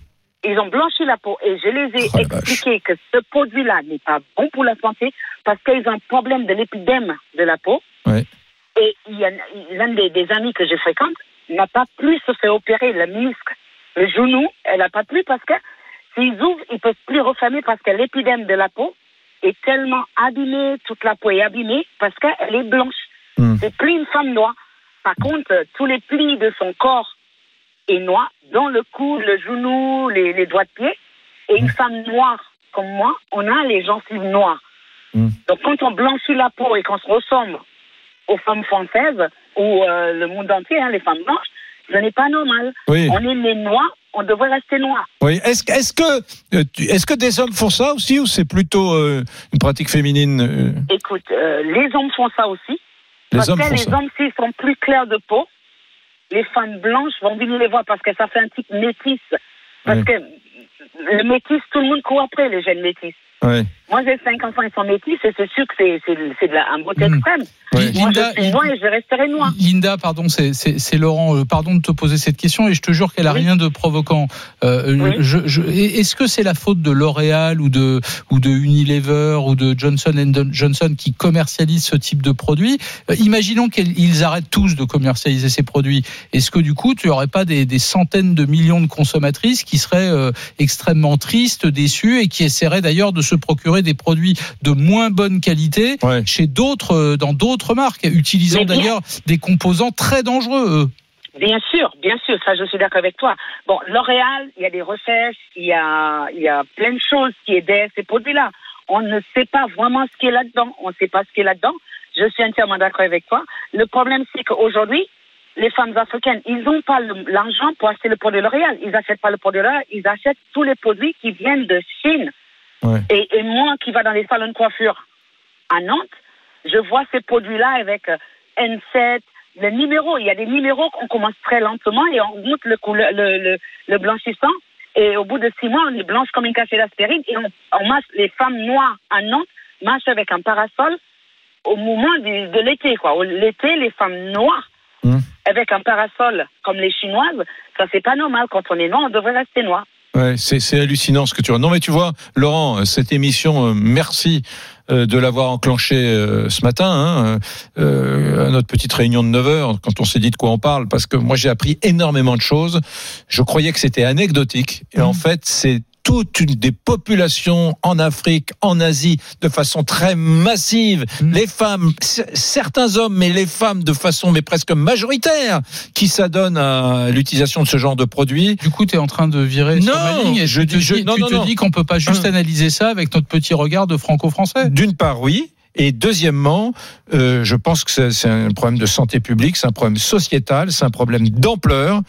Ils ont blanchi la peau. Et je les ai expliqué que ce produit-là n'est pas bon pour la santé parce qu'ils ont un problème de l'épidème de la peau. Oui. Et l'un des amis que je fréquente n'a pas pu se faire opérer le muscle. Le genou, elle n'a pas pu parce que s'ils ouvrent, ils ne peuvent plus refermer parce que l'épidème de la peau est tellement abîmée, toute la peau est abîmée parce qu'elle est blanche. C'est plus une femme noire. Par contre, tous les plis de son corps est noir, dans le cou, le genou, les doigts de pied. Et une femme noire comme moi, on a les gencives noires. Donc quand on blanchit la peau et qu'on se ressemble aux femmes françaises ou le monde entier, les femmes blanches, ce n'est pas normal. Oui. On est les noirs, on devrait rester noirs. Oui. Est-ce que des hommes font ça aussi ou c'est plutôt une pratique féminine Écoute, les hommes font ça aussi. Parce que les hommes, s'ils sont plus clairs de peau, les femmes blanches vont venir les voir parce que ça fait un type métis. Parce que le métis, tout le monde court après les jeunes métis. Oui. Moi, j'ai 5 enfants, ils sont métis et c'est sûr que c'est de un beauté extrême. Oui. Moi, Linda, je suis noire et je resterai noire. Linda, pardon, c'est Laurent, pardon de te poser cette question et je te jure qu'elle n'a rien de provoquant. Est-ce que c'est la faute de L'Oréal ou de Unilever ou de Johnson & Johnson qui commercialisent ce type de produits ? Imaginons qu'ils arrêtent tous de commercialiser ces produits. Est-ce que du coup, tu n'aurais pas des centaines de millions de consommatrices qui seraient extrêmement tristes, déçues et qui essaieraient d'ailleurs de se procurer des produits de moins bonne qualité chez dans d'autres marques, utilisant d'ailleurs des composants très dangereux. Bien sûr, ça je suis d'accord avec toi. Bon, L'Oréal, il y a des recherches, il y a plein de choses qui aident ces produits-là. On ne sait pas vraiment ce qui est là-dedans. Je suis entièrement d'accord avec toi. Le problème, c'est qu'aujourd'hui, les femmes africaines, ils n'ont pas l'argent pour acheter le produit L'Oréal. Ils n'achètent pas le produit L'Oréal, ils achètent tous les produits qui viennent de Chine. Ouais. Et moi qui va dans les salons de coiffure à Nantes, je vois ces produits-là avec N7, le numéro. Il y a des numéros qu'on commence très lentement et on goûte le blanchissant. Et au bout de 6 mois, on est blanche comme une cachée d'aspirine. Et on marche, les femmes noires à Nantes marchent avec un parasol au moment de l'été. L'été, les femmes noires avec un parasol comme les Chinoises, ça c'est pas normal. Quand on est noir, on devrait rester noir. Ouais, c'est hallucinant ce que tu vois. Non mais tu vois, Laurent, cette émission, merci de l'avoir enclenché ce matin, à notre petite réunion de 9h, quand on s'est dit de quoi on parle, parce que moi j'ai appris énormément de choses. Je croyais que c'était anecdotique, et en fait c'est toute une des populations en Afrique, en Asie, de façon très massive, les femmes, certains hommes, mais les femmes de façon presque majoritaire, qui s'adonnent à l'utilisation de ce genre de produits. Du coup, tu es en train de virer sur ma ligne, et tu te dis qu'on peut pas juste analyser ça avec notre petit regard de franco-français. D'une part, oui. Et deuxièmement, je pense que c'est un problème de santé publique, c'est un problème sociétal, c'est un problème d'ampleur.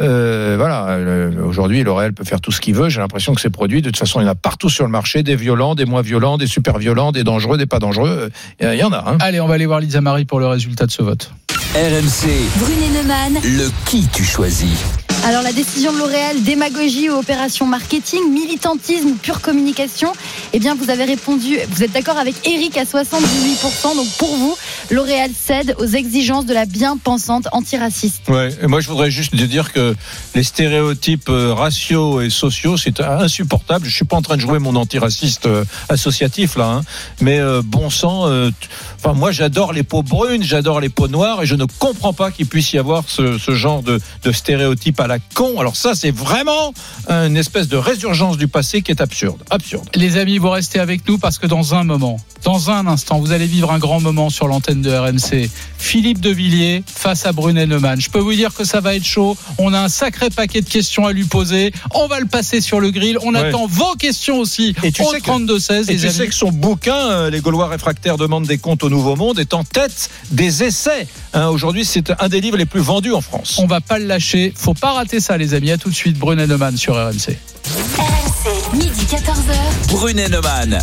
Aujourd'hui, L'Oréal peut faire tout ce qu'il veut. J'ai l'impression que ces produits, de toute façon, il y en a partout sur le marché, des violents, des moins violents, des super violents, des dangereux, des pas dangereux. Il y en a. Allez, on va aller voir Lisa Marie pour le résultat de ce vote. RMC. Brunet Neumann. Le qui tu choisis. Alors la décision de L'Oréal, démagogie ou opération marketing, militantisme ou pure communication, eh bien vous avez répondu, vous êtes d'accord avec Eric à 78%, donc pour vous, L'Oréal cède aux exigences de la bien-pensante antiraciste. Ouais, et moi je voudrais juste dire que les stéréotypes raciaux et sociaux, c'est insupportable. Je suis pas en train de jouer mon antiraciste associatif là, mais bon sang, moi j'adore les peaux brunes, j'adore les peaux noires, et je ne comprends pas qu'il puisse y avoir ce genre de stéréotypes à la con. Alors ça, c'est vraiment une espèce de résurgence du passé qui est absurde. Les amis, vous restez avec nous parce que dans un instant, vous allez vivre un grand moment sur l'antenne de RMC. Philippe de Villiers face à Brunet Neumann. Je peux vous dire que ça va être chaud. On a un sacré paquet de questions à lui poser. On va le passer sur le grill. On attend vos questions aussi au 32-16. Et tu sais que son bouquin, Les Gaulois réfractaires demandent des comptes au Nouveau Monde, est en tête des essais. Aujourd'hui, c'est un des livres les plus vendus en France. On va pas le lâcher. Faut pas rater ça, les amis. À tout de suite, Brunet Neumann sur RMC. RMC, midi 14h. Brunet Neumann.